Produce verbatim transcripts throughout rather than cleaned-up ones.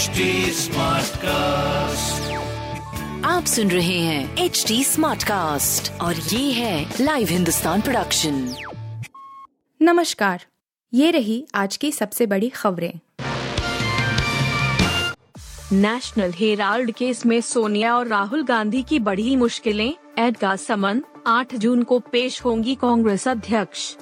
H T Smartcast, आप सुन रहे हैं एच टी स्मार्टकास्ट और ये है लाइव हिंदुस्तान प्रोडक्शन। नमस्कार, ये रही आज की सबसे बड़ी खबरें। नेशनल हेराल्ड केस में सोनिया और राहुल गांधी की बड़ी मुश्किलें, एड का समन, आठ जून को पेश होंगी कांग्रेस अध्यक्ष।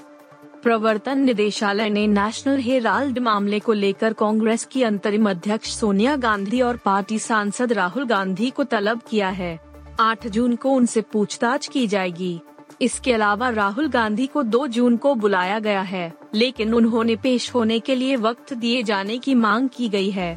प्रवर्तन निदेशालय ने नेशनल हेराल्ड मामले को लेकर कांग्रेस की अंतरिम अध्यक्ष सोनिया गांधी और पार्टी सांसद राहुल गांधी को तलब किया है। आठ जून को उनसे पूछताछ की जाएगी। इसके अलावा राहुल गांधी को दो जून को बुलाया गया है, लेकिन उन्होंने पेश होने के लिए वक्त दिए जाने की मांग की गई है।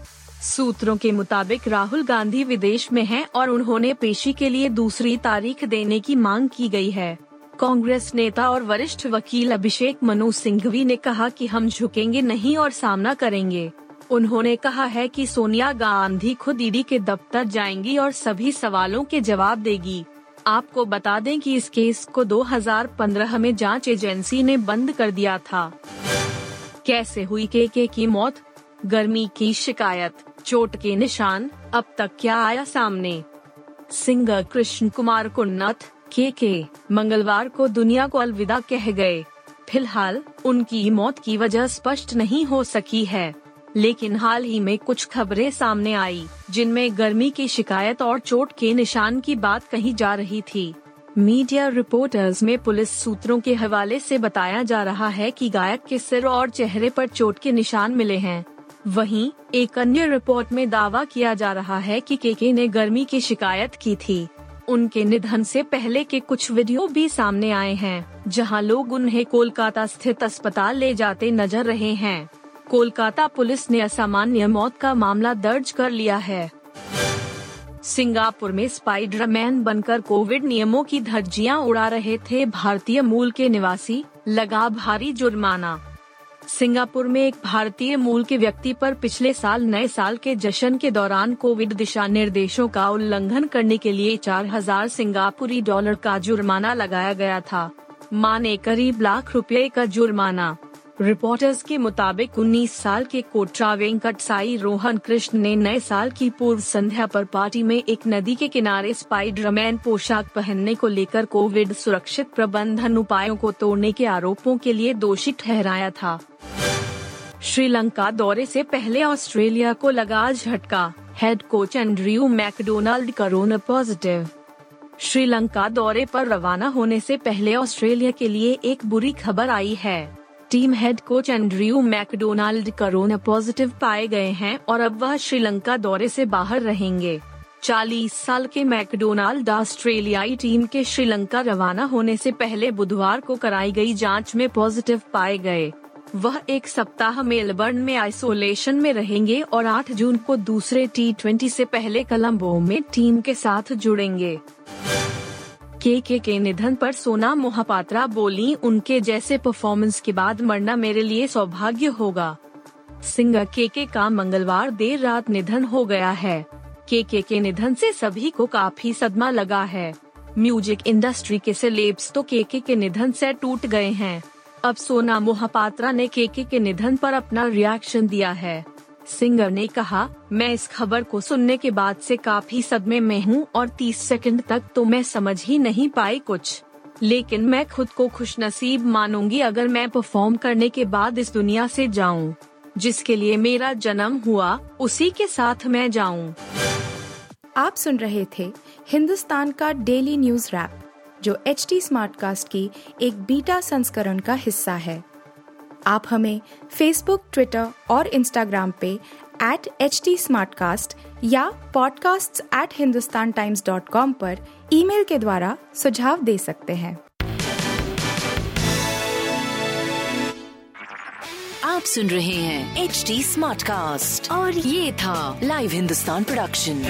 सूत्रों के मुताबिक राहुल गांधी विदेश में हैं और उन्होंने पेशी के लिए दूसरी तारीख देने की मांग की गई है। कांग्रेस नेता और वरिष्ठ वकील अभिषेक मनु सिंघवी ने कहा कि हम झुकेंगे नहीं और सामना करेंगे। उन्होंने कहा है कि सोनिया गांधी खुद ईडी के दफ्तर जाएंगी और सभी सवालों के जवाब देगी। आपको बता दें कि इस केस को दो हज़ार पंद्रह में जांच एजेंसी ने बंद कर दिया था। कैसे हुई के के की मौत, गर्मी की शिकायत, चोट के निशान, अब तक क्या आया सामने। सिंगर कृष्ण कुमार कुन्नथ के के मंगलवार को दुनिया को अलविदा कह गए। फिलहाल उनकी मौत की वजह स्पष्ट नहीं हो सकी है, लेकिन हाल ही में कुछ खबरें सामने आई जिनमें गर्मी की शिकायत और चोट के निशान की बात कही जा रही थी। मीडिया रिपोर्टर्स में पुलिस सूत्रों के हवाले से बताया जा रहा है कि गायक के सिर और चेहरे पर चोट के निशान मिले हैं। वहीं एक अन्य रिपोर्ट में दावा किया जा रहा है कि केके ने गर्मी की शिकायत की थी। उनके निधन से पहले के कुछ वीडियो भी सामने आए हैं, जहां लोग उन्हें कोलकाता स्थित अस्पताल ले जाते नजर रहे हैं। कोलकाता पुलिस ने असामान्य मौत का मामला दर्ज कर लिया है। सिंगापुर में स्पाइडरमैन बनकर कोविड नियमों की धज्जियां उड़ा रहे थे भारतीय मूल के निवासी, लगा भारी जुर्माना। सिंगापुर में एक भारतीय मूल के व्यक्ति पर पिछले साल नए साल के जश्न के दौरान कोविड दिशा निर्देशों का उल्लंघन करने के लिए चार हज़ार सिंगापुरी डॉलर का जुर्माना लगाया गया था, माने करीब लाख रुपए का जुर्माना। रिपोर्टर्स के मुताबिक उन्नीस साल के कोचा वेंकट साई रोहन कृष्ण ने नए साल की पूर्व संध्या पर पार्टी में एक नदी के किनारे स्पाइडरमैन पोशाक पहनने को लेकर कोविड सुरक्षित प्रबंधन उपायों को तोड़ने के आरोपों के लिए दोषी ठहराया था। श्रीलंका दौरे से पहले ऑस्ट्रेलिया को लगा झटका, head coach Andrew McDonald corona positive. Sri Lanka दौरे पर रवाना होने से पहले ऑस्ट्रेलिया के लिए एक बुरी खबर आई है। Team head coach Andrew McDonald corona positive पाए गए हैं और अब वह श्रीलंका दौरे से बाहर रहेंगे। चालीस साल के मैकडोनाल्ड ऑस्ट्रेलियाई टीम के श्रीलंका रवाना होने से पहले बुधवार को कराई गई जांच में पॉजिटिव पाए गए। वह एक सप्ताह मेलबर्न में आइसोलेशन में रहेंगे और आठ जून को दूसरे टी ट्वेंटी से पहले कोलंबो में टीम के साथ जुड़ेंगे। के के के निधन पर सोना मोहपात्रा बोली, उनके जैसे परफॉर्मेंस के बाद मरना मेरे लिए सौभाग्य होगा। सिंगर के के का मंगलवार देर रात निधन हो गया है। के के के निधन से सभी को काफी सदमा लगा है। म्यूजिक इंडस्ट्री के सेलेब्स तो के के के निधन से टूट गए हैं। अब सोना मोहपात्रा ने के के के निधन पर अपना रिएक्शन दिया है। सिंगर ने कहा, मैं इस खबर को सुनने के बाद से काफी सदमे में हूँ और तीस सेकंड तक तो मैं समझ ही नहीं पाई कुछ, लेकिन मैं खुद को खुशनसीब मानूंगी अगर मैं परफॉर्म करने के बाद इस दुनिया से जाऊँ। जिसके लिए मेरा जन्म हुआ उसी के साथ मैं जाऊँ। आप सुन रहे थे हिंदुस्तान का डेली न्यूज रैप, जो एच टी स्मार्टकास्ट की एक बीटा संस्करण का हिस्सा है। आप हमें फेसबुक, ट्विटर और इंस्टाग्राम पे एट एच टी स्मार्टकास्ट या podcast at Hindustan times dot com पर ईमेल के द्वारा सुझाव दे सकते हैं। आप सुन रहे हैं एच टी स्मार्टकास्ट और ये था लाइव हिंदुस्तान प्रोडक्शन।